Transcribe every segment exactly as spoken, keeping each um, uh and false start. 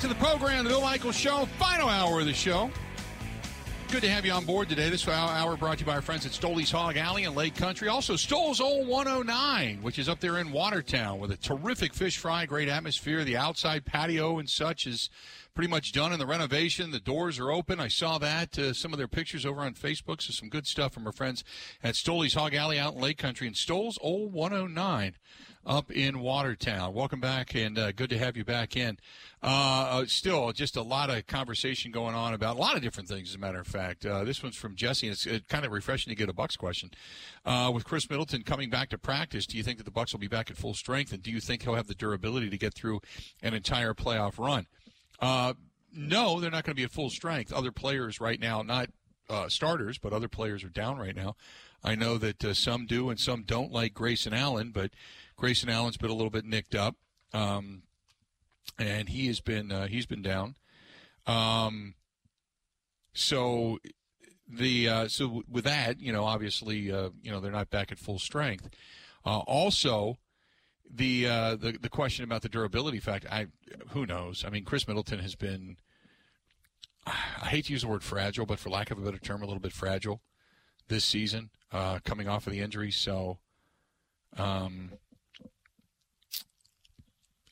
back to the program, the Bill Michael Show, final hour of the show. Good to have you on board today. This hour brought to you by our friends at Stoley's Hog Alley in Lake Country. Also, Stoley's Old one oh nine, which is up there in Watertown, with a terrific fish fry, great atmosphere. The outside patio and such is pretty much done in the renovation. The doors are open. I saw that, uh, some of their pictures over on Facebook, so some good stuff from our friends at Stoley's Hog Alley out in Lake Country and Stoley's Old one oh nine up in Watertown. Welcome back, and uh, good to have you back in. Uh, still, just a lot of conversation going on about a lot of different things, as a matter of fact. Uh, this one's from Jesse, and it's, it's kind of refreshing to get a Bucks question. Uh, with Chris Middleton coming back to practice, do you think that the Bucks will be back at full strength, and do you think he'll have the durability to get through an entire playoff run? Uh, no, they're not going to be at full strength. Other players right now, not uh, starters, but other players are down right now. I know that uh, some do and some don't, like Grayson Allen, but Grayson Allen's been a little bit nicked up. Um, and he has been, uh, he's been down. Um, so the, uh, so w- with that, you know, obviously, uh, you know, they're not back at full strength. Uh, also, The, uh, the the question about the durability factor, I who knows? I mean, Chris Middleton has been, I hate to use the word fragile, but for lack of a better term, a little bit fragile this season, uh, coming off of the injury. So um,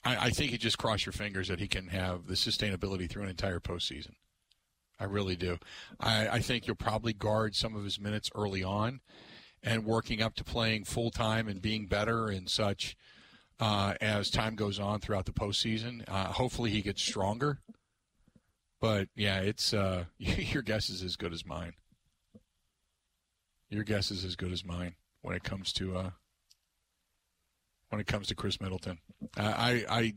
I, I think you just cross your fingers that he can have the sustainability through an entire postseason. I really do. I, I think you'll probably guard some of his minutes early on and working up to playing full-time and being better and such. Uh, as time goes on throughout the postseason, uh, hopefully he gets stronger. But yeah, it's uh, your guess is as good as mine. Your guess is as good as mine when it comes to uh, when it comes to Chris Middleton. Uh, I, I,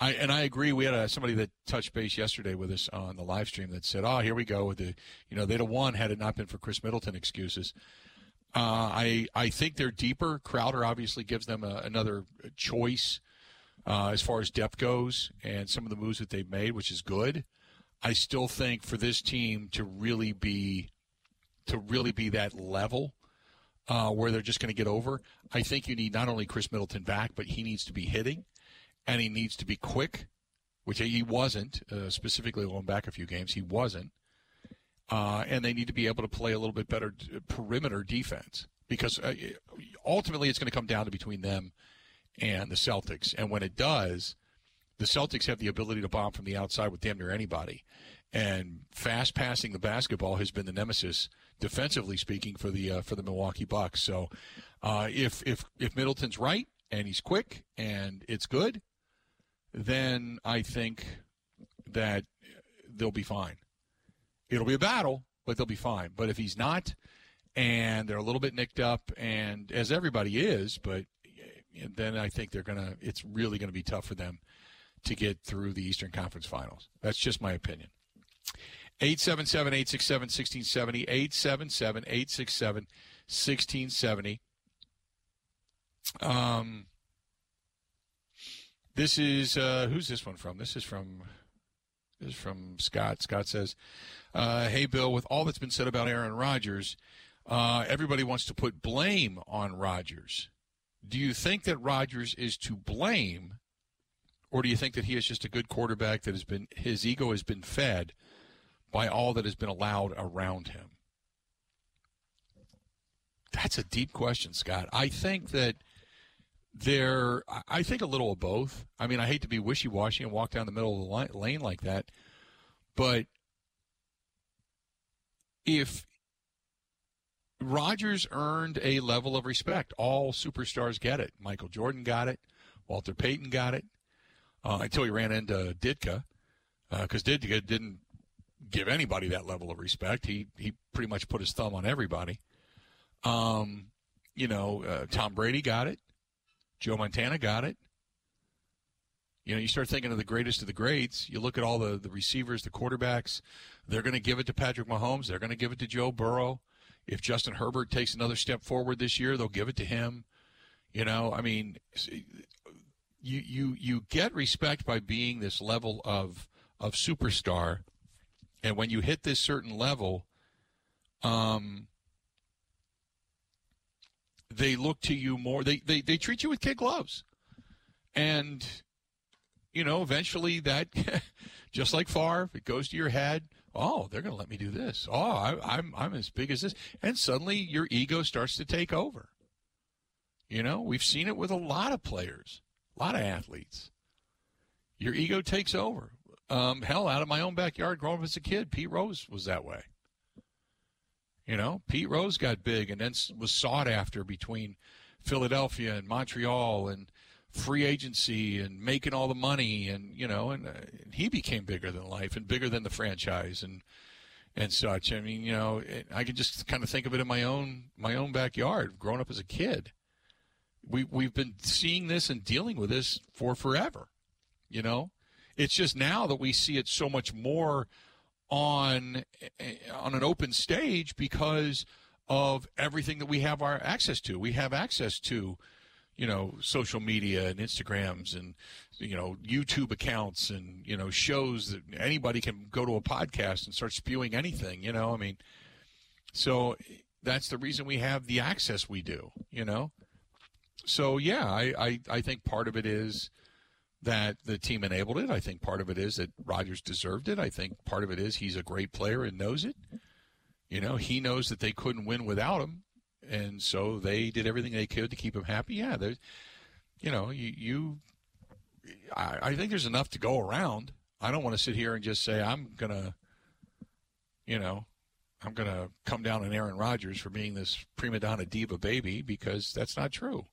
I, and I agree. We had a, somebody that touched base yesterday with us on the live stream that said, "Oh, here we go with the, you know, they'd have won had it not been for Chris Middleton excuses." Uh, I I think they're deeper. Crowder obviously gives them a, another choice uh, as far as depth goes and some of the moves that they've made, which is good. I still think for this team to really be to really be that level uh, where they're just going to get over, I think you need not only Chris Middleton back, but he needs to be hitting and he needs to be quick, which he wasn't, uh, specifically going back a few games. He wasn't. Uh, and they need to be able to play a little bit better d- perimeter defense because uh, ultimately it's going to come down to between them and the Celtics. And when it does, the Celtics have the ability to bomb from the outside with damn near anybody. And fast passing the basketball has been the nemesis, defensively speaking, for the uh, for the Milwaukee Bucks. So uh, if if if Middleton's right and he's quick and it's good, then I think that they'll be fine. It'll be a battle, but they'll be fine. But if he's not, and they're a little bit nicked up, and as everybody is, but then I think they're gonna. It's really going to be tough for them to get through the Eastern Conference Finals. That's just my opinion. eight seven seven, eight six seven, one six seven zero, eight seven seven, eight six seven, one six seven zero. Um, this is, uh, who's this one from? This is from... This is from Scott. Scott says, uh, hey, Bill, with all that's been said about Aaron Rodgers, uh, everybody wants to put blame on Rodgers. Do you think that Rodgers is to blame, or do you think that he is just a good quarterback that has been his ego has been fed by all that has been allowed around him? That's a deep question, Scott. I think that They're, I think, a little of both. I mean, I hate to be wishy-washy and walk down the middle of the lane like that, but if Rodgers earned a level of respect, all superstars get it. Michael Jordan got it. Walter Payton got it uh, until he ran into Ditka, because uh, Ditka didn't give anybody that level of respect. He he pretty much put his thumb on everybody. Um, you know, uh, Tom Brady got it. Joe Montana got it. You know, you start thinking of the greatest of the greats. You look at all the, the receivers, the quarterbacks. They're going to give it to Patrick Mahomes. They're going to give it to Joe Burrow. If Justin Herbert takes another step forward this year, they'll give it to him. You know, I mean, you you you get respect by being this level of of superstar, and when you hit this certain level, um. They look to you more. They, they they treat you with kid gloves. And you know, eventually that, just like Favre, it goes to your head. Oh, they're going to let me do this. Oh, I, I'm I'm as big as this. And suddenly your ego starts to take over. You know, we've seen it with a lot of players, a lot of athletes. Your ego takes over. Um, hell, out of my own backyard growing up as a kid, Pete Rose was that way. You know, Pete Rose got big and then was sought after between Philadelphia and Montreal and free agency and making all the money, and you know, and uh, he became bigger than life and bigger than the franchise and and such. I mean, you know, it, I can just kind of think of it in my own my own backyard. Growing up as a kid, we we've been seeing this and dealing with this for forever. You know, it's just now that we see it so much more on on an open stage because of everything that we have our access to. We have access to, you know, social media and Instagrams and, you know, YouTube accounts and, you know, shows that anybody can go to a podcast and start spewing anything, you know. I mean, so that's the reason we have the access we do, you know. So, yeah, I, I, I think part of it is that the team enabled it. I think part of it is that Rodgers deserved it. I think part of it is he's a great player and knows it. You know, he knows that they couldn't win without him. And so they did everything they could to keep him happy. Yeah, there's, you know, you, you I, I think there's enough to go around. I don't want to sit here and just say I'm going to, you know, I'm going to come down on Aaron Rodgers for being this prima donna diva baby, because that's not true.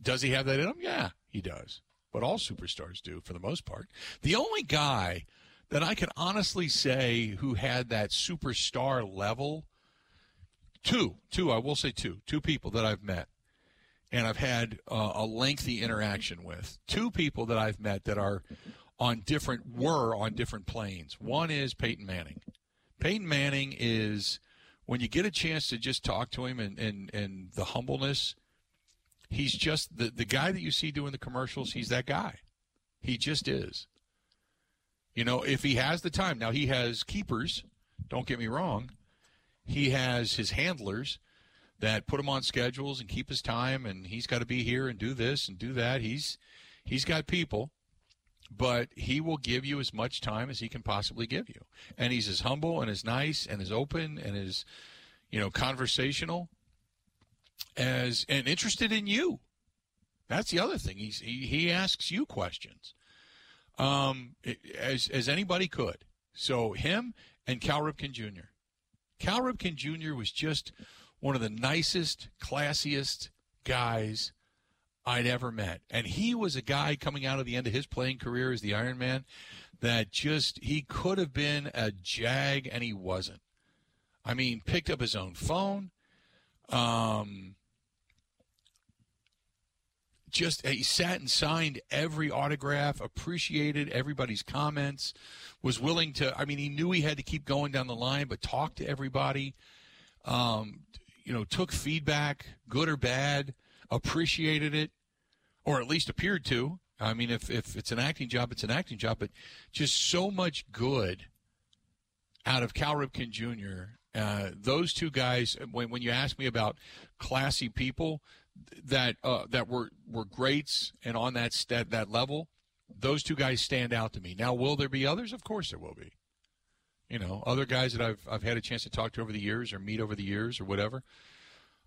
Does he have that in him? Yeah, he does. But all superstars do for the most part. The only guy that I can honestly say who had that superstar level, Two, two, I will say two, two people that I've met and I've had uh, a lengthy interaction with. Two people that I've met that are on different, were on different planes. One is Peyton Manning. Peyton Manning is, when you get a chance to just talk to him and, and, and the humbleness, he's just the, the guy that you see doing the commercials, he's that guy. He just is. You know, if he has the time. Now, he has keepers, don't get me wrong. He has his handlers that put him on schedules and keep his time, and he's got to be here and do this and do that. He's he's got people, but he will give you as much time as he can possibly give you. And he's as humble and as nice and as open and as, you know, conversational as and interested in you. That's the other thing. He's, he he asks you questions, um, as as anybody could. So him and Cal Ripken Junior Cal Ripken Junior was just one of the nicest, classiest guys I'd ever met. And he was a guy coming out of the end of his playing career as the Iron Man that just, he could have been a jag, and he wasn't. I mean, picked up his own phone. Um, just he sat and signed every autograph, appreciated everybody's comments, was willing to, I mean, he knew he had to keep going down the line, but talked to everybody, um, you know, took feedback, good or bad, appreciated it, or at least appeared to. I mean, if, if it's an acting job, it's an acting job, but just so much good out of Cal Ripken Junior Uh, those two guys, when, when you ask me about classy people, that uh, that were, were greats and on that, st- that level, those two guys stand out to me. Now, will there be others? Of course there will be. You know, other guys that I've I've had a chance to talk to over the years or meet over the years or whatever,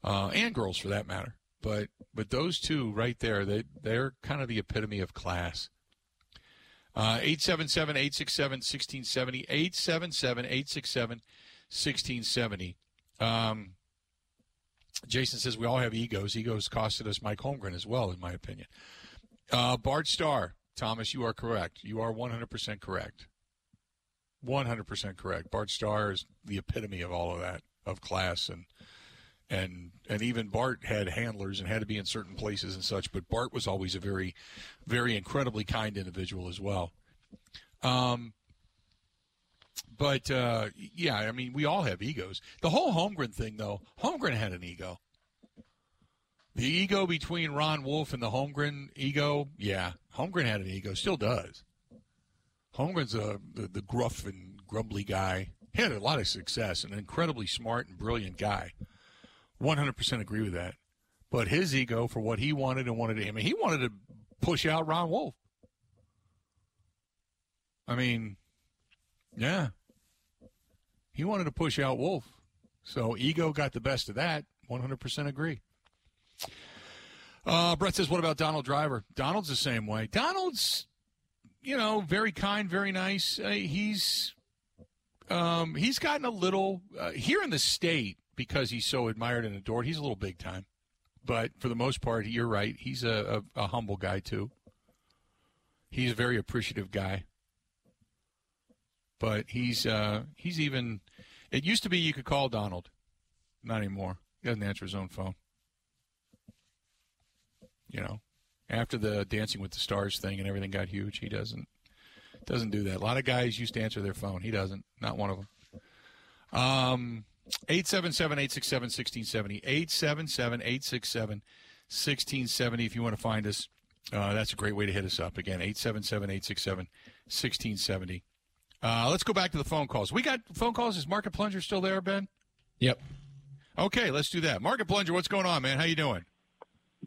uh, and girls for that matter. But but those two right there, they, they're kind of the epitome of class. Uh, eight seven seven, eight six seven, one six seven zero, eight seven seven, eight six seven, one six seven zero. Um Jason says we all have egos. Egos costed us Mike Holmgren as well, in my opinion. Uh, Bart Starr, Thomas, you are correct. You are one hundred percent correct. one hundred percent correct. Bart Starr is the epitome of all of that, of class. And and and even Bart had handlers and had to be in certain places and such, but Bart was always a very, very incredibly kind individual as well. Um. But, uh, yeah, I mean, we all have egos. The whole Holmgren thing, though, Holmgren had an ego. The ego between Ron Wolf and the Holmgren ego, yeah, Holmgren had an ego, still does. Holmgren's a, the, the gruff and grumbly guy. He had a lot of success, an incredibly smart and brilliant guy. one hundred percent agree with that. But his ego for what he wanted and wanted to, I mean, he wanted to push out Ron Wolf. I mean, yeah. He wanted to push out Wolf. So ego got the best of that. one hundred percent agree. Uh, Brett says, what about Donald Driver? Donald's the same way. Donald's, you know, very kind, very nice. Uh, he's um, he's gotten a little, uh, here in the state, because he's so admired and adored, he's a little big time. But for the most part, you're right. He's a, a, a humble guy, too. He's a very appreciative guy. But he's uh, he's even, it used to be you could call Donald. Not anymore. He doesn't answer his own phone. You know, after the Dancing with the Stars thing and everything got huge, he doesn't doesn't do that. A lot of guys used to answer their phone. He doesn't. Not one of them. Um, eight seven seven, eight six seven, one six seven zero. eight seven seven, eight six seven, one six seven zero if you want to find us. Uh, that's a great way to hit us up. Again, eight seven seven, eight six seven, one six seven zero. Uh, let's go back to the phone calls. We got phone calls. Is Market Plunger still there, Ben? Yep. Okay, let's do that. Market Plunger, what's going on, man? How you doing?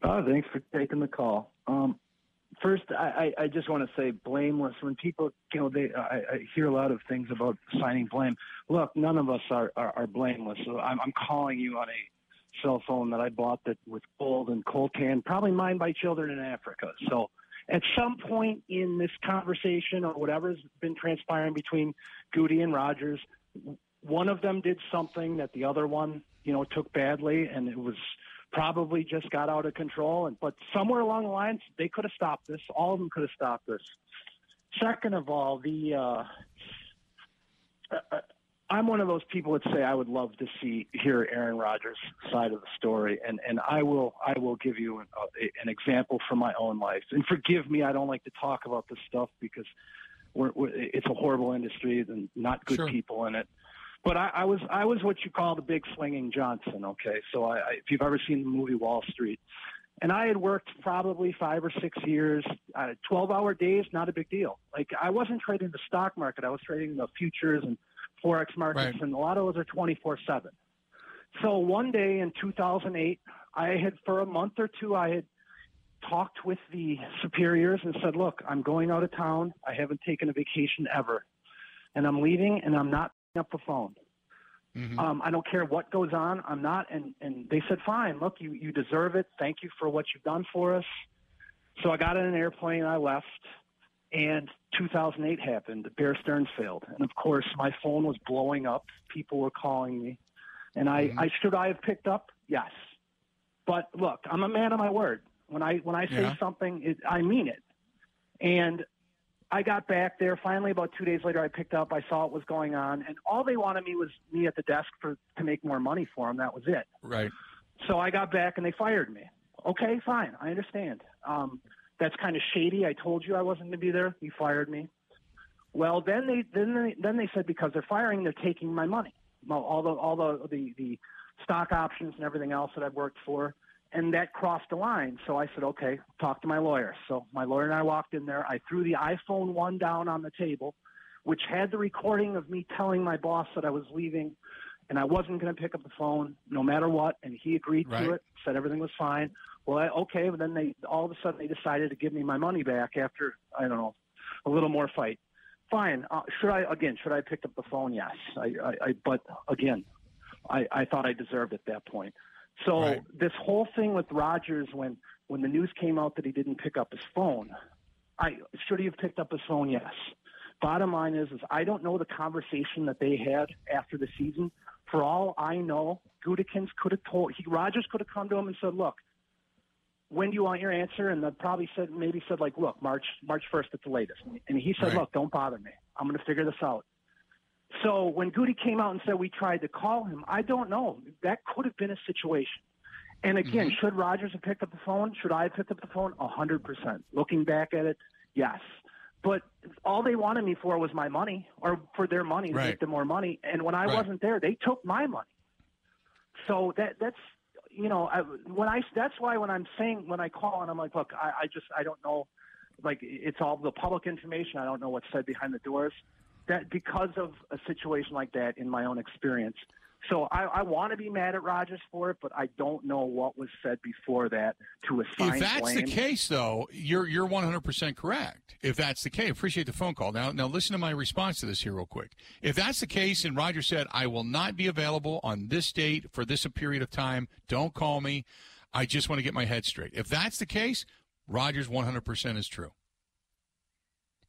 Oh, thanks for taking the call. Um, first, I, I, I just want to say blameless. When people, you know, they I, I hear a lot of things about assigning blame. Look, none of us are, are, are blameless. So I'm, I'm calling you on a cell phone that I bought that with gold and coltan, probably mined by children in Africa. So at some point in this conversation or whatever's been transpiring between Goody and Rodgers, one of them did something that the other one, you know, took badly, and it was probably just got out of control. And but somewhere along the lines, they could have stopped this. All of them could have stopped this. Second of all, the uh, I'm one of those people that say I would love to see hear Aaron Rodgers' side of the story, and and I will I will give you an, uh, an example from my own life. And forgive me, I don't like to talk about this stuff because we're, we're, it's a horrible industry and not good sure. people in it. But I, I was I was what you call the big slinging Johnson, okay? So I, I, if you've ever seen the movie Wall Street. And I had worked probably five or six years, uh, twelve-hour days, not a big deal. Like, I wasn't trading the stock market. I was trading the futures and Forex markets, right. And a lot of those are twenty-four seven. So one day in two thousand eight, I had, for a month or two, I had talked with the superiors and said, look, I'm going out of town. I haven't taken a vacation ever. And I'm leaving, and I'm not up the phone. Mm-hmm. Um, I don't care what goes on. I'm not. And, and they said, fine, look, you, you deserve it. Thank you for what you've done for us. So I got in an airplane. I left. And two thousand eight happened. Bear Stearns failed. And, of course, my phone was blowing up. People were calling me. And I, mm-hmm. I should I have picked up? Yes. But, look, I'm a man of my word. When I, when I say yeah. something, it, I mean it. And I got back there. Finally, about two days later, I picked up. I saw what was going on, and all they wanted me was me at the desk for to make more money for them. That was it. Right. So I got back, and they fired me. Okay, fine. I understand. Um, that's kind of shady. I told you I wasn't going to be there. You fired me. Well, then they then they, then they said because they're firing, they're taking my money, all the all the, the the stock options and everything else that I've worked for. And that crossed the line. So I said, okay, talk to my lawyer. So my lawyer and I walked in there. I threw the iPhone one down on the table, which had the recording of me telling my boss that I was leaving and I wasn't going to pick up the phone no matter what. And he agreed right. to it, said everything was fine. Well, I, okay. But then they all of a sudden they decided to give me my money back after, I don't know, a little more fight. Fine. Uh, should I, again, should I have picked up the phone? Yes. I, I, I but again, I, I thought I deserved it at that point. So right. this whole thing with Rodgers, when, when the news came out that he didn't pick up his phone, I should he have picked up his phone? Yes. Bottom line is, is I don't know the conversation that they had after the season. For all I know, Gutekunst could have told he Rodgers could have come to him and said, "Look, when do you want your answer?" And they probably said maybe said like, "Look, March March first at the latest." And he said, right. "Look, don't bother me. I'm going to figure this out." So when Goody came out and said we tried to call him, I don't know. That could have been a situation. And, again, mm-hmm. should Rodgers have picked up the phone? Should I have picked up the phone? one hundred percent. Looking back at it, yes. But all they wanted me for was my money or for their money, right. to make them more money. And when I right. wasn't there, they took my money. So that that's, you know, I, when I, that's why when I'm saying, when I call and I'm like, look, I, I just, I don't know. Like, it's all the public information. I don't know what's said behind the doors. That because of a situation like that in my own experience. So I, I want to be mad at Rodgers for it, but I don't know what was said before that to assign blame. If that's the case, though, you're you're one hundred percent correct. If that's the case, appreciate the phone call. Now, now listen to my response to this here real quick. If that's the case and Rodgers said, I will not be available on this date for this period of time, don't call me, I just want to get my head straight. If that's the case, Rodgers one hundred percent is true.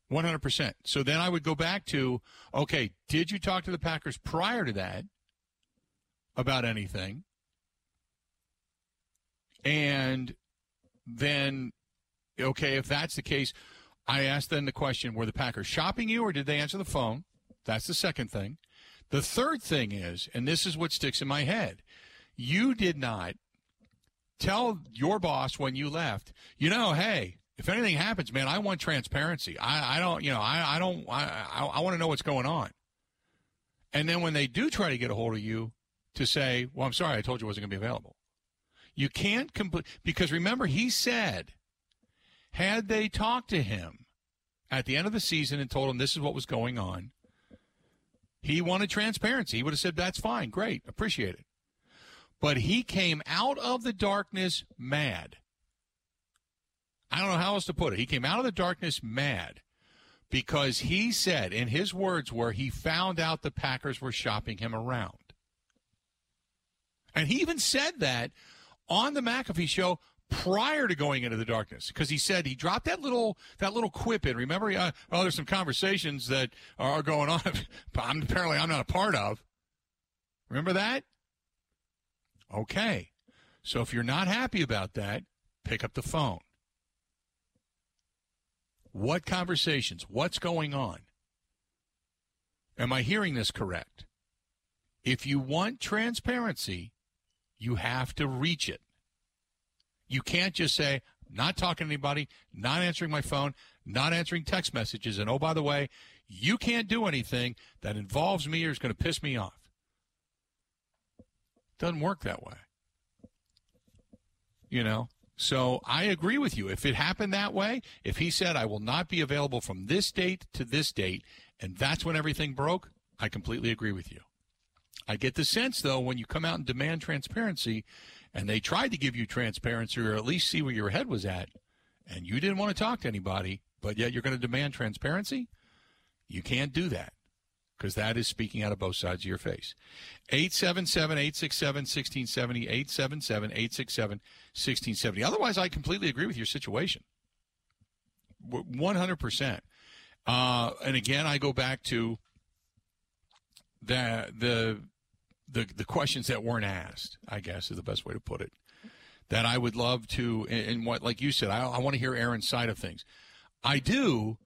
one hundred percent. So then I would go back to, okay, did you talk to the Packers prior to that about anything? And then, okay, if that's the case, I asked then the question, were the Packers shopping you or did they answer the phone? That's the second thing. The third thing is, and this is what sticks in my head, you did not tell your boss when you left, you know, hey, if anything happens, man, I want transparency. I, I don't, you know, I, I don't, I, I, I want to know what's going on. And then when they do try to get a hold of you, to say, well, I'm sorry, I told you I wasn't going to be available. You can't complete, because remember, he said, had they talked to him at the end of the season and told him this is what was going on, he wanted transparency. He would have said, that's fine, great, appreciate it. But he came out of the darkness mad. I don't know how else to put it. He came out of the darkness mad because he said, in his words were, he found out the Packers were shopping him around. And he even said that on the McAfee show prior to going into the darkness, because he said he dropped that little that little quip in. Remember, uh, oh, there's some conversations that are going on, I'm, apparently I'm not a part of. Remember that? Okay. So if you're not happy about that, pick up the phone. What conversations? What's going on? Am I hearing this correct? If you want transparency, you have to reach it. You can't just say, not talking to anybody, not answering my phone, not answering text messages, and oh, by the way, you can't do anything that involves me or is going to piss me off. Doesn't work that way. You know? So I agree with you. If it happened that way, if he said, I will not be available from this date to this date, and that's when everything broke, I completely agree with you. I get the sense, though, when you come out and demand transparency, and they tried to give you transparency or at least see where your head was at, and you didn't want to talk to anybody, but yet you're going to demand transparency, you can't do that because that is speaking out of both sides of your face. eight seven seven, eight six seven, one six seven zero, eight seven seven, eight six seven, one six seven zero. Otherwise, I completely agree with your situation, one hundred percent. Uh, and again, I go back to the the – The the questions that weren't asked, I guess, is the best way to put it. That I would love to, and, and what, like you said, I, I want to hear Aaron's side of things. I do,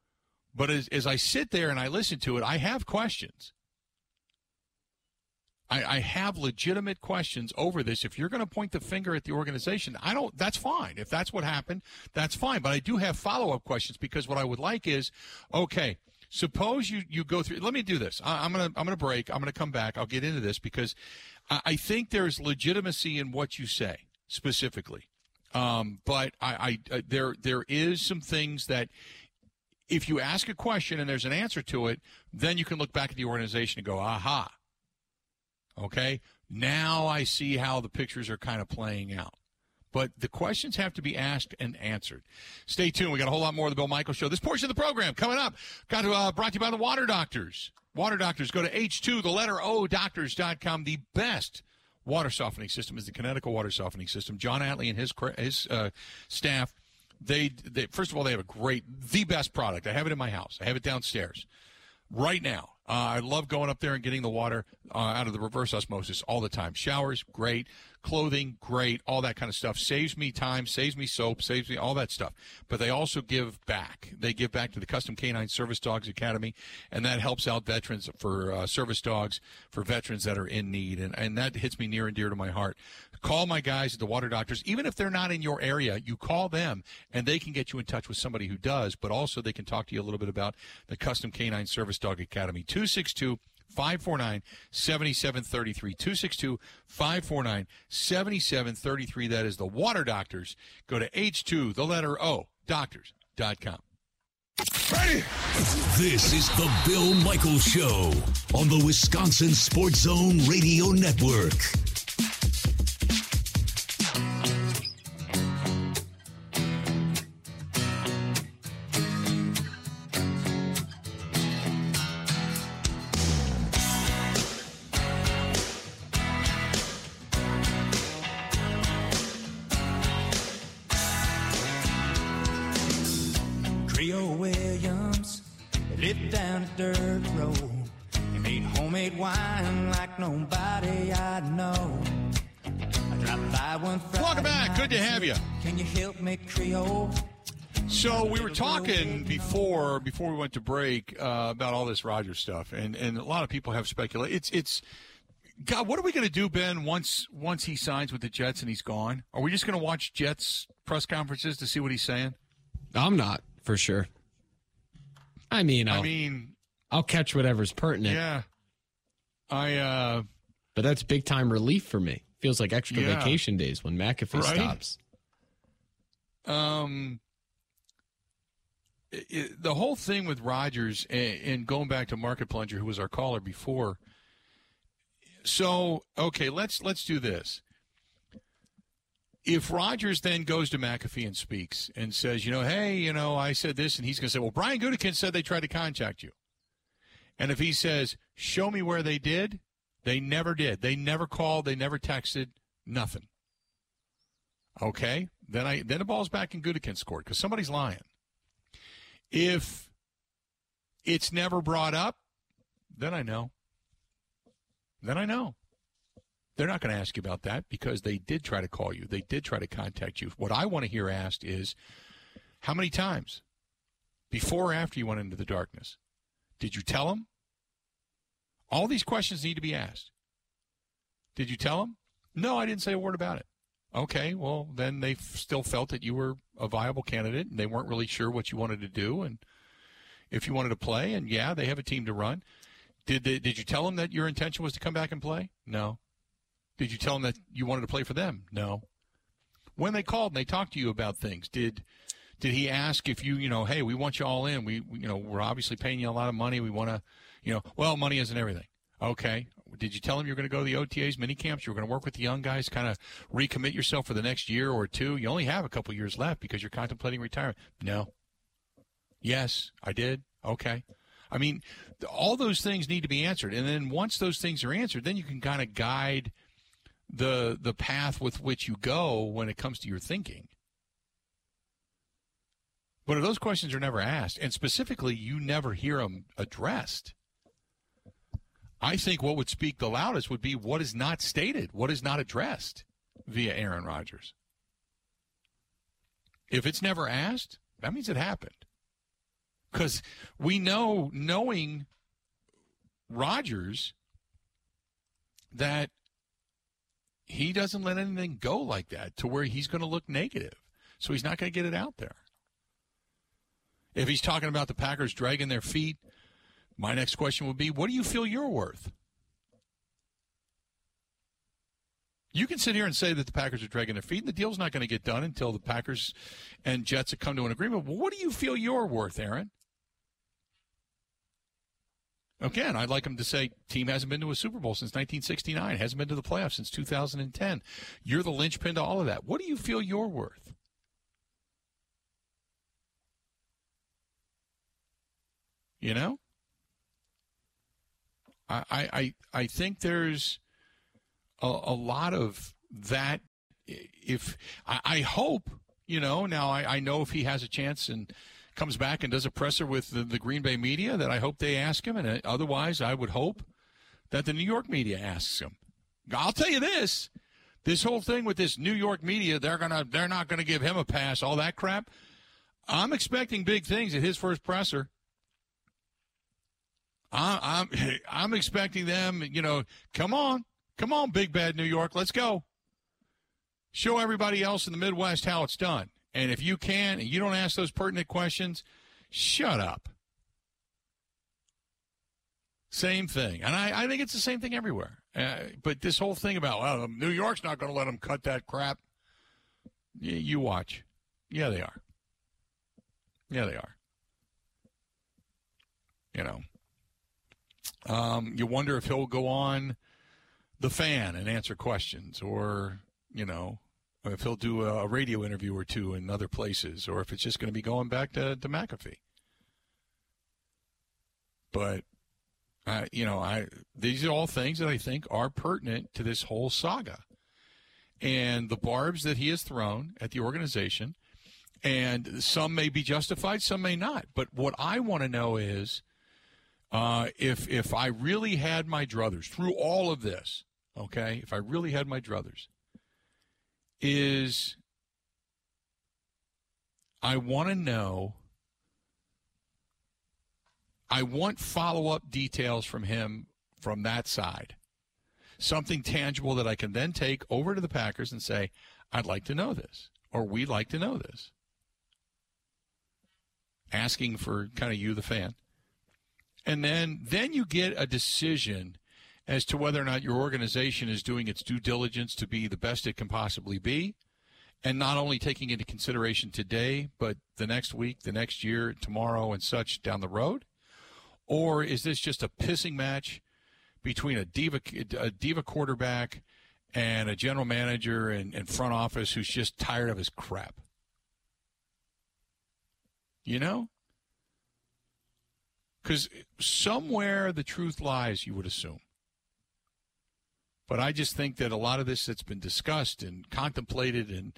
but as, as I sit there and I listen to it, I have questions. I, I have legitimate questions over this. If you're going to point the finger at the organization, I don't. That's fine. If that's what happened, that's fine. But I do have follow-up questions because what I would like is, okay, suppose you, you go through – let me do this. I, I'm going to I'm gonna break. I'm going to come back. I'll get into this because I, I think there's legitimacy in what you say specifically. Um, but I, I, I there there is some things that if you ask a question and there's an answer to it, then you can look back at the organization and go, aha, okay, now I see how the pictures are kind of playing out. But the questions have to be asked and answered. Stay tuned. We got a whole lot more of the Bill Michael Show. This portion of the program coming up got uh, brought to you by the Water Doctors. Water Doctors. Go to H two, the letter O, doctors dot com. The best water softening system is the Connecticut Water Softening System. John Atley and his his uh, staff, they, they first of all, they have a great, the best product. I have it in my house. I have it downstairs right now. Uh, I love going up there and getting the water uh, out of the reverse osmosis all the time. Showers, great. Clothing, great. All that kind of stuff. Saves me time, saves me soap, saves me all that stuff. But they also give back. They give back to the Custom Canine Service Dogs Academy, and that helps out veterans for uh, service dogs, for veterans that are in need. And, and that hits me near and dear to my heart. Call my guys at the Water Doctors. Even if they're not in your area, you call them, and they can get you in touch with somebody who does, but also they can talk to you a little bit about the Custom Canine Service Dog Academy, too. two six two, five four nine, seven seven three three. two six two, five four nine, seven seven three three. That is the Water Doctors. Go to H two, the letter O, doctors dot com. Ready? This is the Bill Michael Show on the Wisconsin Sports Zone Radio Network. So we were talking before before we went to break uh, about all this Rodgers stuff, and, and a lot of people have speculated. It's it's God, what are we going to do, Ben? Once once he signs with the Jets and he's gone, are we just going to watch Jets press conferences to see what he's saying? I'm not for sure. I mean, I'll, I mean, I'll catch whatever's pertinent. Yeah, I. Uh, but that's big time relief for me. Feels like extra yeah. vacation days when McAfee right? stops. Um, it, it, the whole thing with Rodgers and, and going back to Market Plunger, who was our caller before. So, okay, let's let's do this. If Rodgers then goes to McAfee and speaks and says, you know, hey, you know, I said this, and he's going to say, well, Brian Gutekunst said they tried to contact you. And if he says, show me where they did, they never did. They never called. They never texted. Nothing. Okay, then I then the ball's back in Gutekunst's court because somebody's lying. If it's never brought up, then I know. Then I know. They're not going to ask you about that because they did try to call you. They did try to contact you. What I want to hear asked is, how many times before or after you went into the darkness? Did you tell them? All these questions need to be asked. Did you tell them? No, I didn't say a word about it. Okay, well, then they f- still felt that you were a viable candidate, and they weren't really sure what you wanted to do and if you wanted to play. And, yeah, they have a team to run. Did they, did you tell them that your intention was to come back and play? No. Did you tell them that you wanted to play for them? No. When they called and they talked to you about things, did did he ask if you, you know, hey, we want you all in. We, we you know, we're obviously paying you a lot of money. We want to, you know, well, money isn't everything. Okay. Did you tell them you were going to go to the O T As, mini camps? You were going to work with the young guys, kind of recommit yourself for the next year or two? You only have a couple years left because you're contemplating retirement. No. Yes, I did. Okay. I mean, all those things need to be answered. And then once those things are answered, then you can kind of guide the the path with which you go when it comes to your thinking. But those questions are never asked, and specifically, you never hear them addressed. I think what would speak the loudest would be what is not stated, what is not addressed via Aaron Rodgers. If it's never asked, that means it happened. Because we know, knowing Rodgers, that he doesn't let anything go like that to where he's going to look negative. So he's not going to get it out there. If he's talking about the Packers dragging their feet, my next question would be, what do you feel you're worth? You can sit here and say that the Packers are dragging their feet and the deal's not going to get done until the Packers and Jets have come to an agreement. Well, what do you feel you're worth, Aaron? Again, I'd like him to say, team hasn't been to a Super Bowl since nineteen sixty-nine, hasn't been to the playoffs since two thousand ten. You're the linchpin to all of that. What do you feel you're worth? You know? I, I I think there's a, a lot of that. If I, I hope, you know, now I, I know if he has a chance and comes back and does a presser with the, the Green Bay media, that I hope they ask him. And otherwise, I would hope that the New York media asks him. I'll tell you this, this whole thing with this New York media, they're gonna they're not going to give him a pass, all that crap. I'm expecting big things at his first presser. I'm I'm expecting them, you know, come on, come on, big bad New York, let's go. Show everybody else in the Midwest how it's done. And if you can and you don't ask those pertinent questions, shut up. Same thing. And I, I think it's the same thing everywhere. Uh, but this whole thing about, well, New York's not going to let them cut that crap. Y- you watch. Yeah, they are. Yeah, they are. you know. Um, you wonder if he'll go on The Fan and answer questions, or, you know, if he'll do a radio interview or two in other places, or if it's just going to be going back to, to McAfee. But, uh, you know, I these are all things that I think are pertinent to this whole saga and the barbs that he has thrown at the organization. And some may be justified, some may not. But what I want to know is, Uh, if if I really had my druthers through all of this, okay, if I really had my druthers, is I want to know, I want follow-up details from him from that side, something tangible that I can then take over to the Packers and say, I'd like to know this, or we'd like to know this. Asking for kind of you, the fan. And then, then you get a decision as to whether or not your organization is doing its due diligence to be the best it can possibly be, and not only taking into consideration today, but the next week, the next year, tomorrow, and such down the road. Or is this just a pissing match between a diva, a diva quarterback and a general manager and, and front office who's just tired of his crap? You know? Because somewhere the truth lies, you would assume. But I just think that a lot of this that's been discussed and contemplated, and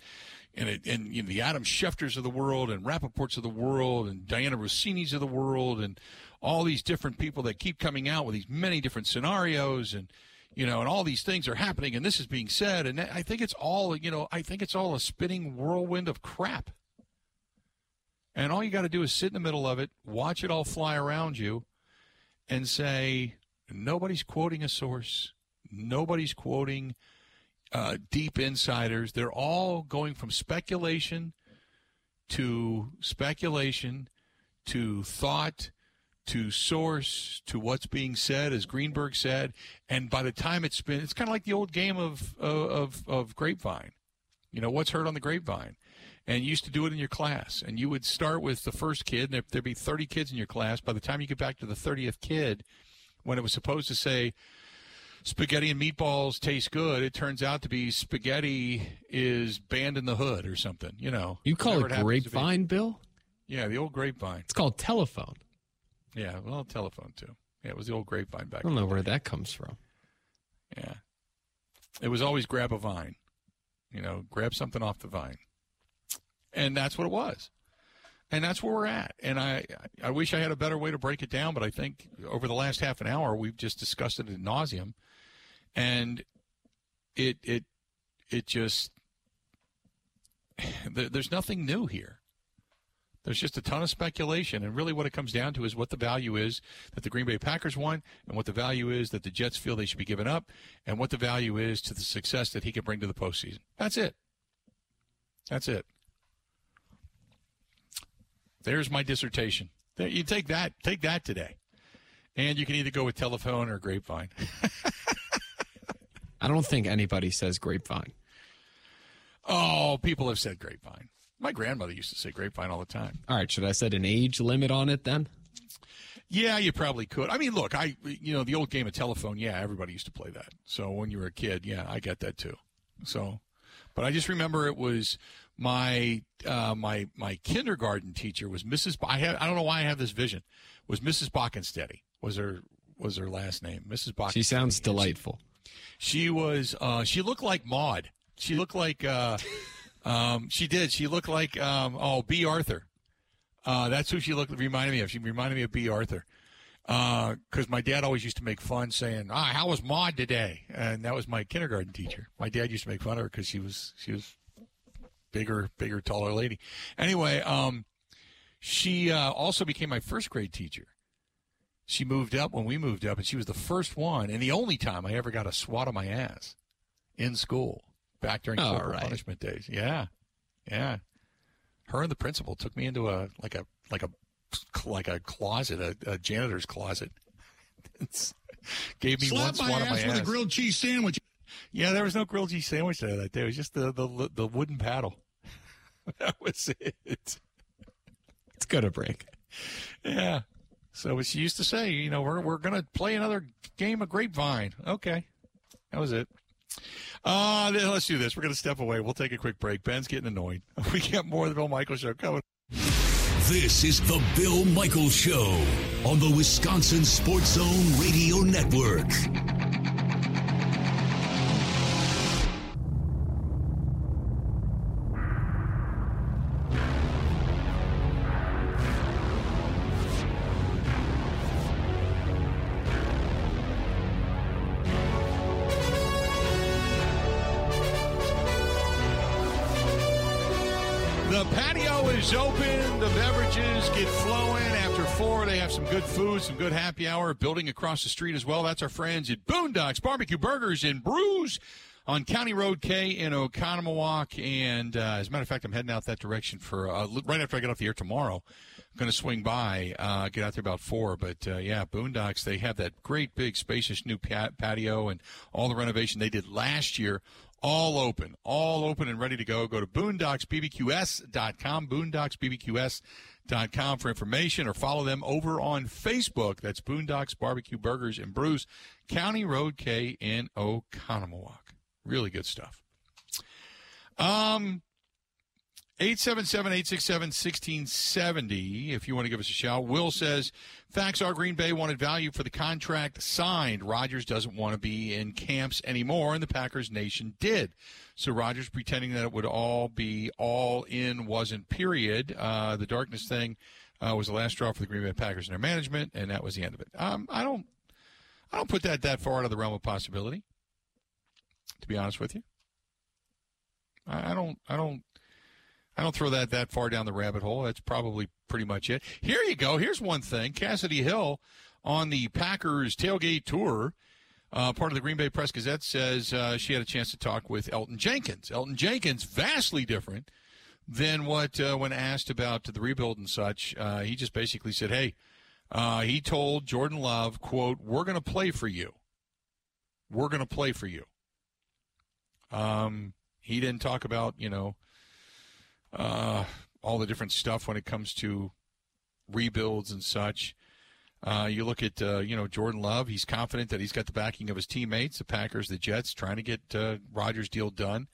and it, and you know, the Adam Schefters of the world and Rappaports of the world and Diana Rossini's of the world and all these different people that keep coming out with these many different scenarios, and you know, and all these things are happening and this is being said, and I think it's all, you know, I think it's all a spinning whirlwind of crap. And all you got to do is sit in the middle of it, watch it all fly around you, and say, nobody's quoting a source. Nobody's quoting uh, deep insiders. They're all going from speculation to speculation to thought to source to what's being said, as Greenberg said. And by the time it's been, it's kind of like the old game of, of, of grapevine. You know, what's heard on the grapevine? And you used to do it in your class. And you would start with the first kid, and there'd be thirty kids in your class. By the time you get back to the thirtieth kid, when it was supposed to say spaghetti and meatballs taste good, it turns out to be spaghetti is banned in the hood or something, you know. You call it grapevine, Bill? Yeah, the old grapevine. It's called telephone. Yeah, well, telephone, too. Yeah, it was the old grapevine back then. I don't know where that comes from. Yeah. It was always grab a vine. You know, grab something off the vine. And that's what it was. And that's where we're at. And I, I wish I had a better way to break it down, but I think over the last half an hour, we've just discussed it ad nauseum. And it it it just – there's nothing new here. There's just a ton of speculation. And really what it comes down to is what the value is that the Green Bay Packers want, and what the value is that the Jets feel they should be giving up, and what the value is to the success that he can bring to the postseason. That's it. That's it. There's my dissertation. You take that, take that today. And you can either go with telephone or grapevine. I don't think anybody says grapevine. Oh, people have said grapevine. My grandmother used to say grapevine all the time. All right, should I set an age limit on it then? Yeah, you probably could. I mean, look, I you know, the old game of telephone, yeah, everybody used to play that. So when you were a kid, yeah, I got that too. So, but I just remember it was My uh, my my kindergarten teacher was Missus B- I have I don't know why I have this vision. Was Missus Bockensteady was her was her last name? Missus Bockensteady. She sounds delightful. She was uh, she looked like Maude. She looked like uh, um, she did. She looked like um, oh B. Arthur. Uh, that's who she looked reminded me of. She reminded me of B. Arthur. Because uh, my dad always used to make fun saying, "Ah, how was Maude today?" And that was my kindergarten teacher. My dad used to make fun of her because she was she was. Bigger, bigger, taller lady. Anyway, um, she uh, also became my first grade teacher. She moved up when we moved up, and she was the first one and the only time I ever got a swat on my ass in school back during corporal right. punishment days. Yeah, yeah. Her and the principal took me into a like a like a like a closet, a, a janitor's closet. Gave me Slap one swat on my ass with ass. a grilled cheese sandwich. Yeah, there was no grilled cheese sandwich there that day. It was just the the, the wooden paddle. That was it. Let's go to break. Yeah. So she used to say, you know, we're we're going to play another game of Grapevine. Okay. That was it. Uh, let's do this. We're going to step away. We'll take a quick break. Ben's getting annoyed. We got more of the Bill Michael Show coming. This is the Bill Michael Show on the Wisconsin Sports Zone Radio Network. Open, the beverages get flowing after four. They have some good food, some good happy hour, building across the street as well. That's our friends at Boondocks Barbecue Burgers and Brews on County Road K in Oconomowoc. And uh, as a matter of fact, I'm heading out that direction for uh, right after I get off the air tomorrow. I'm going to swing by, uh, get out there about four. But uh, yeah, Boondocks, they have that great big spacious new pat- patio and all the renovation they did last year. All open, all open and ready to go. Go to boondocks b b q s dot com, boondocks b b q s dot com for information, or follow them over on Facebook. That's Boondocks Barbecue Burgers and Brews, County Road K in Oconomowoc. Really good stuff. Um, eight seven seven, eight six seven, one six seven zero if you want to give us a shout. Will says, facts are Green Bay wanted value for the contract signed. Rodgers doesn't want to be in camps anymore, and the Packers Nation did. So Rodgers pretending that it would all be all in wasn't, period. Uh, the darkness thing uh, was the last straw for the Green Bay Packers and their management, and that was the end of it. Um, I don't I don't put that that far out of the realm of possibility, to be honest with you. I, I don't I don't. I don't throw that that far down the rabbit hole. That's probably pretty much it. Here you go. Here's one thing. Cassidy Hill on the Packers tailgate tour, uh, part of the Green Bay Press Gazette, says uh, she had a chance to talk with Elgton Jenkins. Elgton Jenkins, vastly different than what uh, when asked about the rebuild and such. Uh, he just basically said, hey, uh, he told Jordan Love, quote, we're going to play for you. We're going to play for you. Um, he didn't talk about, you know, Uh, all the different stuff when it comes to rebuilds and such. Uh, you look at, uh, you know, Jordan Love. He's confident that he's got the backing of his teammates, the Packers, the Jets, trying to get uh, Rodgers' deal done.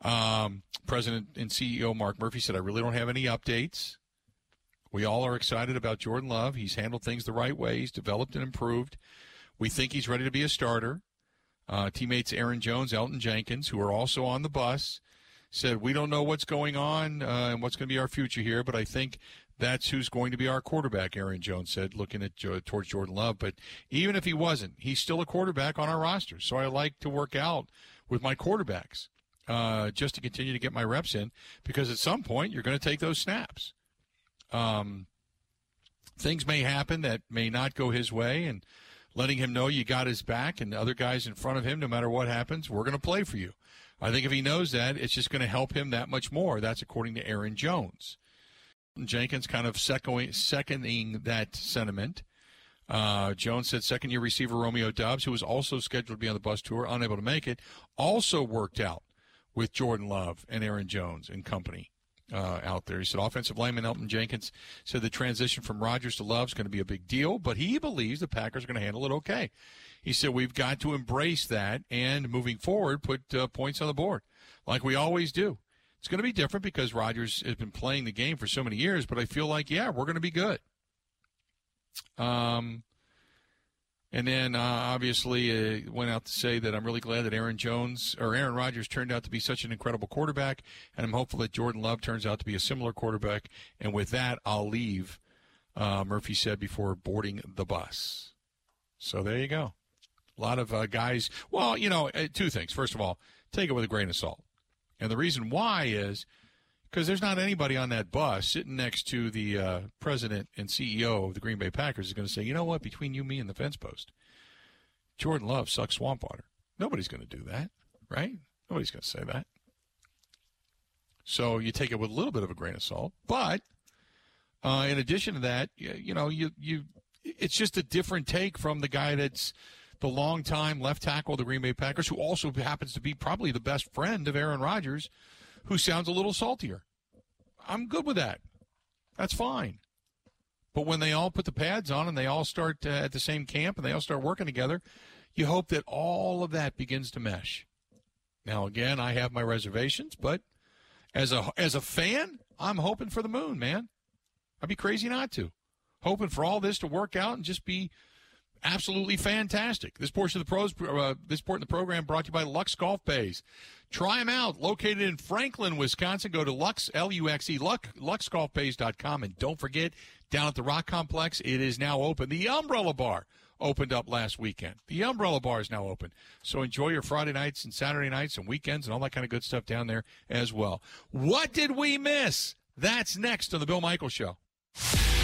Um, President and C E O Mark Murphy said, I really don't have any updates. We all are excited about Jordan Love. He's handled things the right way. He's developed and improved. We think he's ready to be a starter. Uh, teammates Aaron Jones, Elgton Jenkins, who are also on the bus, said, we don't know what's going on uh, and what's going to be our future here, but I think that's who's going to be our quarterback, Aaron Jones said, looking at uh, towards Jordan Love. But even if he wasn't, he's still a quarterback on our roster, so I like to work out with my quarterbacks uh, just to continue to get my reps in, because at some point you're going to take those snaps. Um, things may happen that may not go his way, and letting him know you got his back and the other guys in front of him, no matter what happens, we're going to play for you. I think if he knows that, it's just going to help him that much more. That's according to Aaron Jones. Jenkins kind of seconding that sentiment. Uh, Jones said second-year receiver Romeo Doubs, who was also scheduled to be on the bus tour, unable to make it, also worked out with Jordan Love and Aaron Jones and company uh, out there. He said offensive lineman Elgton Jenkins said the transition from Rodgers to Love is going to be a big deal, but he believes the Packers are going to handle it okay. He said, we've got to embrace that and, moving forward, put uh, points on the board like we always do. It's going to be different because Rodgers has been playing the game for so many years, but I feel like, yeah, we're going to be good. Um, and then, uh, obviously, uh, went out to say that I'm really glad that Aaron Jones or Aaron Rodgers turned out to be such an incredible quarterback, and I'm hopeful that Jordan Love turns out to be a similar quarterback. And with that, I'll leave, uh, Murphy said before boarding the bus. So there you go. A lot of uh, guys, well, you know, two things. First of all, take it with a grain of salt. And the reason why is because there's not anybody on that bus sitting next to the uh, president and C E O of the Green Bay Packers is going to say, you know what, between you, me, and the fence post, Jordan Love sucks swamp water. Nobody's going to do that, right? Nobody's going to say that. So you take it with a little bit of a grain of salt. But uh, in addition to that, you, you know, you you it's just a different take from the guy that's the longtime left tackle of the Green Bay Packers, who also happens to be probably the best friend of Aaron Rodgers, who sounds a little saltier. I'm good with that. That's fine. But when they all put the pads on and they all start uh, at the same camp and they all start working together, you hope that all of that begins to mesh. Now, again, I have my reservations, but as a as a fan, I'm hoping for the moon, man. I'd be crazy not to. Hoping for all this to work out and just be absolutely fantastic. This portion of the pros, uh, this part of the program brought to you by Lux Golf Bays. Try them out. Located in Franklin, Wisconsin. Go to Lux, L U X E, Lux, lux golf bays dot com. And don't forget, down at the Rock Complex, it is now open. The Umbrella Bar opened up last weekend. The Umbrella Bar is now open. So enjoy your Friday nights and Saturday nights and weekends and all that kind of good stuff down there as well. What did we miss? That's next on The Bill Michael Show.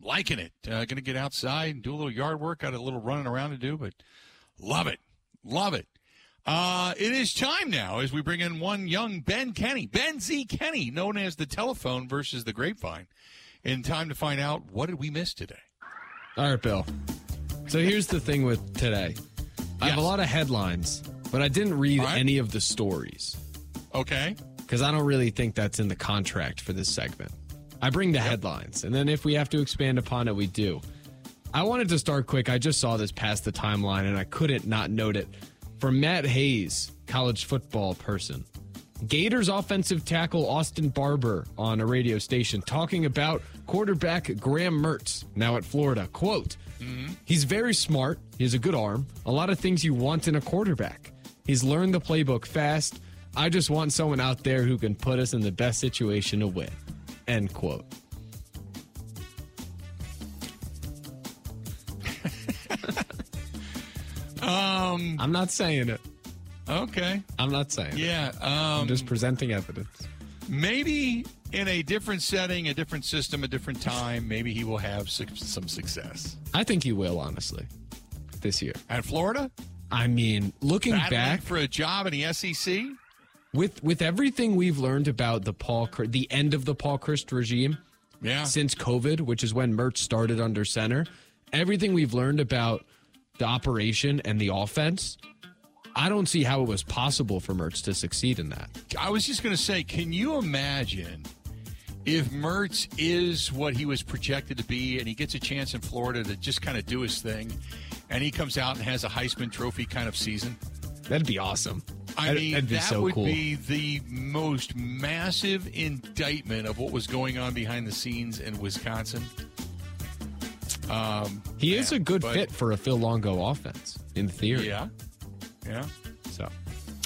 Liking it. Uh, going to get outside and do a little yard work. Got a little running around to do, but love it. Love it. Uh, it is time now as we bring in one young Ben Kenny. Ben Z. Kenny, known as the telephone versus the grapevine. In time to find out, what did we miss today? All right, Bill. So here's the thing with today. I yes. have a lot of headlines, but I didn't read right. any of the stories. Okay. Because I don't really think that's in the contract for this segment. I bring the yep. headlines, and then if we have to expand upon it, we do. I wanted to start quick. I just saw this past the timeline, and I couldn't not note it. From Matt Hayes, college football person, Gators offensive tackle Austin Barber on a radio station talking about quarterback Graham Mertz, now at Florida. Quote, mm-hmm. he's very smart. He has a good arm. A lot of things you want in a quarterback. He's learned the playbook fast. I just want someone out there who can put us in the best situation to win. End quote. um, I'm not saying it. Okay. I'm not saying yeah, it. Yeah. Um, I'm just presenting evidence. Maybe in a different setting, a different system, a different time, maybe he will have su- some success. I think he will, honestly, this year. At Florida? I mean, looking Battling back. For a job in the S E C? With with everything we've learned about the Paul the end of the Paul Chryst regime yeah. since COVID, which is when Mertz started under center, everything we've learned about the operation and the offense, I don't see how it was possible for Mertz to succeed in that. I was just going to say, can you imagine if Mertz is what he was projected to be and he gets a chance in Florida to just kind of do his thing and he comes out and has a Heisman Trophy kind of season? That'd be awesome. I mean, that'd be that so would cool. be the most massive indictment of what was going on behind the scenes in Wisconsin. Um, he man, is a good but, fit for a Phil Longo offense, in theory. Yeah, yeah. So,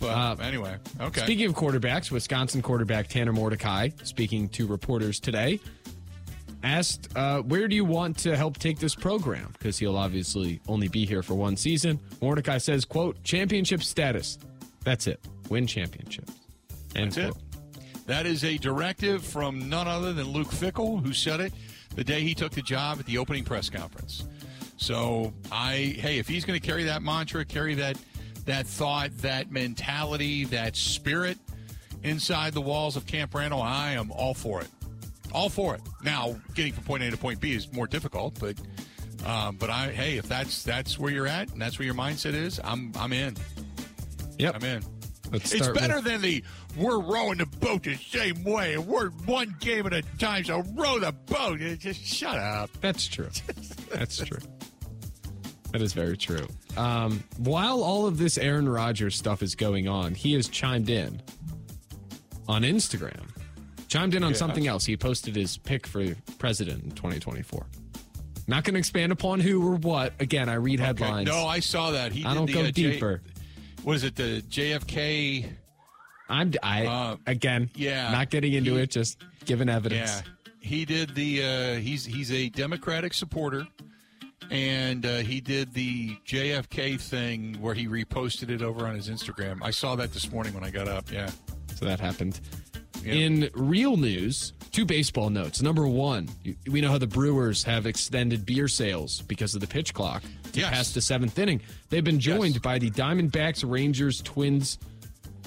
but uh, anyway, okay. Speaking of quarterbacks, Wisconsin quarterback Tanner Mordecai, speaking to reporters today, asked, uh, where do you want to help take this program? Because he'll obviously only be here for one season. Mordecai says, quote, championship status. That's it. Win championships. End That's quote. it. That is a directive from none other than Luke Fickell, who said it the day he took the job at the opening press conference. So, I hey, if he's going to carry that mantra, carry that that thought, that mentality, that spirit inside the walls of Camp Randall, I am all for it. All for it. Now, getting from point A to point B is more difficult, but um, but I hey, if that's that's where you're at and that's where your mindset is, I'm I'm in. Yep. I'm in. Let's it's better with... than the we're rowing the boat the same way and we're one game at a time, so row the boat. Just shut up. That's true. That's true. That is very true. Um, while all of this Aaron Rodgers stuff is going on, he has chimed in on Instagram. Chimed in on yeah, something else. He posted his pick for president in twenty twenty-four. Not going to expand upon who or what. Again, I read okay. headlines. No, I saw that. He I did don't the, go uh, deeper. J- what is it, the J F K? I'm I uh, again, yeah, not getting into he, it, just giving evidence. Yeah, He did the uh, he's he's a Democratic supporter, and uh, he did the J F K thing where he reposted it over on his Instagram. I saw that this morning when I got up. Yeah, so that happened. Yeah. In real news, two baseball notes. Number one, we know how the Brewers have extended beer sales because of the pitch clock to yes. past the seventh inning. They've been joined yes. by the Diamondbacks, Rangers, Twins,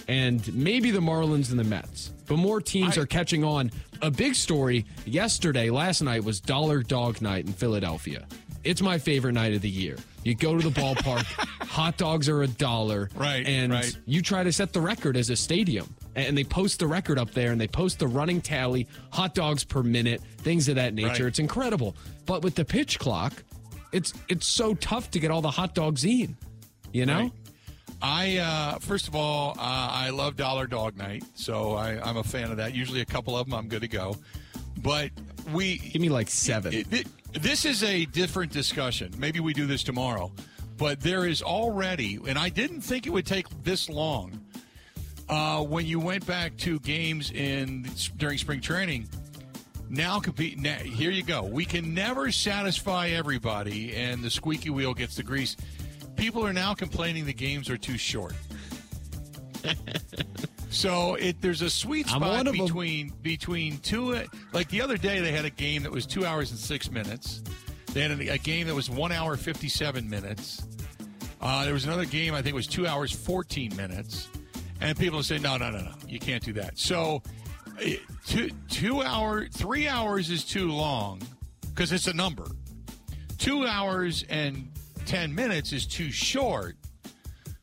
and maybe the Marlins and the Mets. But more teams I, are catching on. A big story yesterday, last night, was Dollar Dog Night in Philadelphia. It's my favorite night of the year. You go to the ballpark, hot dogs are a dollar, right, and right. you try to set the record as a stadium. And they post the record up there, and they post the running tally, hot dogs per minute, things of that nature. Right. It's incredible. But with the pitch clock, it's it's so tough to get all the hot dogs in, you know? Right. I uh, first of all, uh, I love Dollar Dog Night, so I, I'm a fan of that. Usually a couple of them, I'm good to go. But we... Give me like seven. It, it, this is a different discussion. Maybe we do this tomorrow. But there is already, and I didn't think it would take this long, Uh, when you went back to games in during spring training, now compete. Now, here you go. We can never satisfy everybody, and the squeaky wheel gets the grease. People are now complaining the games are too short. So it, there's a sweet spot between between two. Like the other day, they had a game that was two hours and six minutes. They had a, a game that was one hour fifty-seven minutes. Uh, there was another game I think it was two hours fourteen minutes. And people say, no, no, no, no, you can't do that. So two, two hour, three hours is too long because it's a number. Two hours and ten minutes is too short.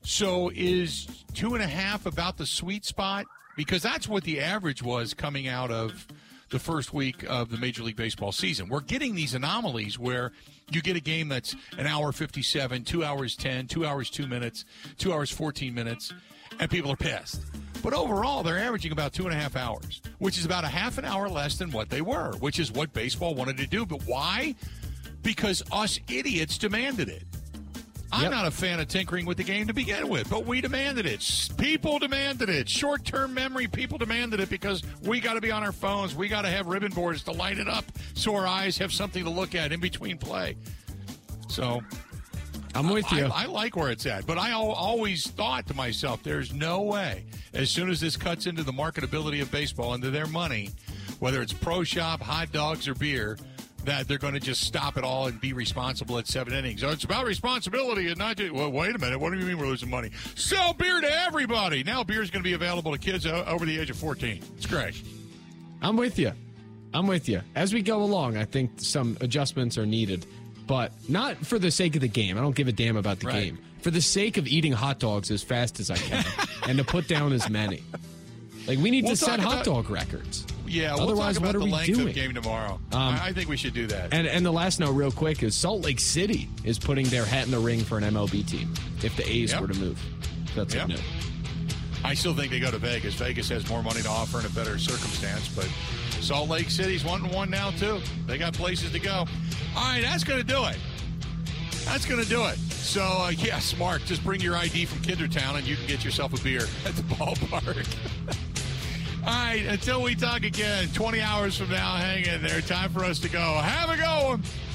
So is two and a half about the sweet spot? Because that's what the average was coming out of the first week of the Major League Baseball season. We're getting these anomalies where you get a game that's an hour fifty-seven, two hours ten, two hours two minutes, two hours fourteen minutes. And people are pissed. But overall, they're averaging about two and a half hours, which is about a half an hour less than what they were, which is what baseball wanted to do. But why? Because us idiots demanded it. I'm yep. not a fan of tinkering with the game to begin with, but we demanded it. People demanded it. Short-term memory, people demanded it because we got to be on our phones. We got to have ribbon boards to light it up so our eyes have something to look at in between play. So... I'm with you. I, I like where it's at, but I al- always thought to myself, there's no way, as soon as this cuts into the marketability of baseball, into their money, whether it's pro shop, hot dogs, or beer, that they're going to just stop it all and be responsible at seven innings. Oh, it's about responsibility and not do. Well, wait a minute. What do you mean we're losing money? Sell beer to everybody. Now beer is going to be available to kids o- over the age of fourteen. It's great. I'm with you. I'm with you. As we go along, I think some adjustments are needed. But not for the sake of the game. I don't give a damn about the right. game. For the sake of eating hot dogs as fast as I can and to put down as many. Like, we need we'll to set about, hot dog records. Yeah, we'll Otherwise, talk about what are the we length doing? Of game tomorrow. Um, I think we should do that. And and the last note real quick is Salt Lake City is putting their hat in the ring for an M L B team if the A's yep. were to move. That's yep. a note. I still think they go to Vegas. Vegas has more money to offer in a better circumstance, but Salt Lake City's one and one now, too. They got places to go. All right, that's going to do it. That's going to do it. So, uh, yes, Mark, just bring your I D from Kindertown and you can get yourself a beer at the ballpark. All right, until we talk again, twenty hours from now, hang in there. Time for us to go. Have a good one.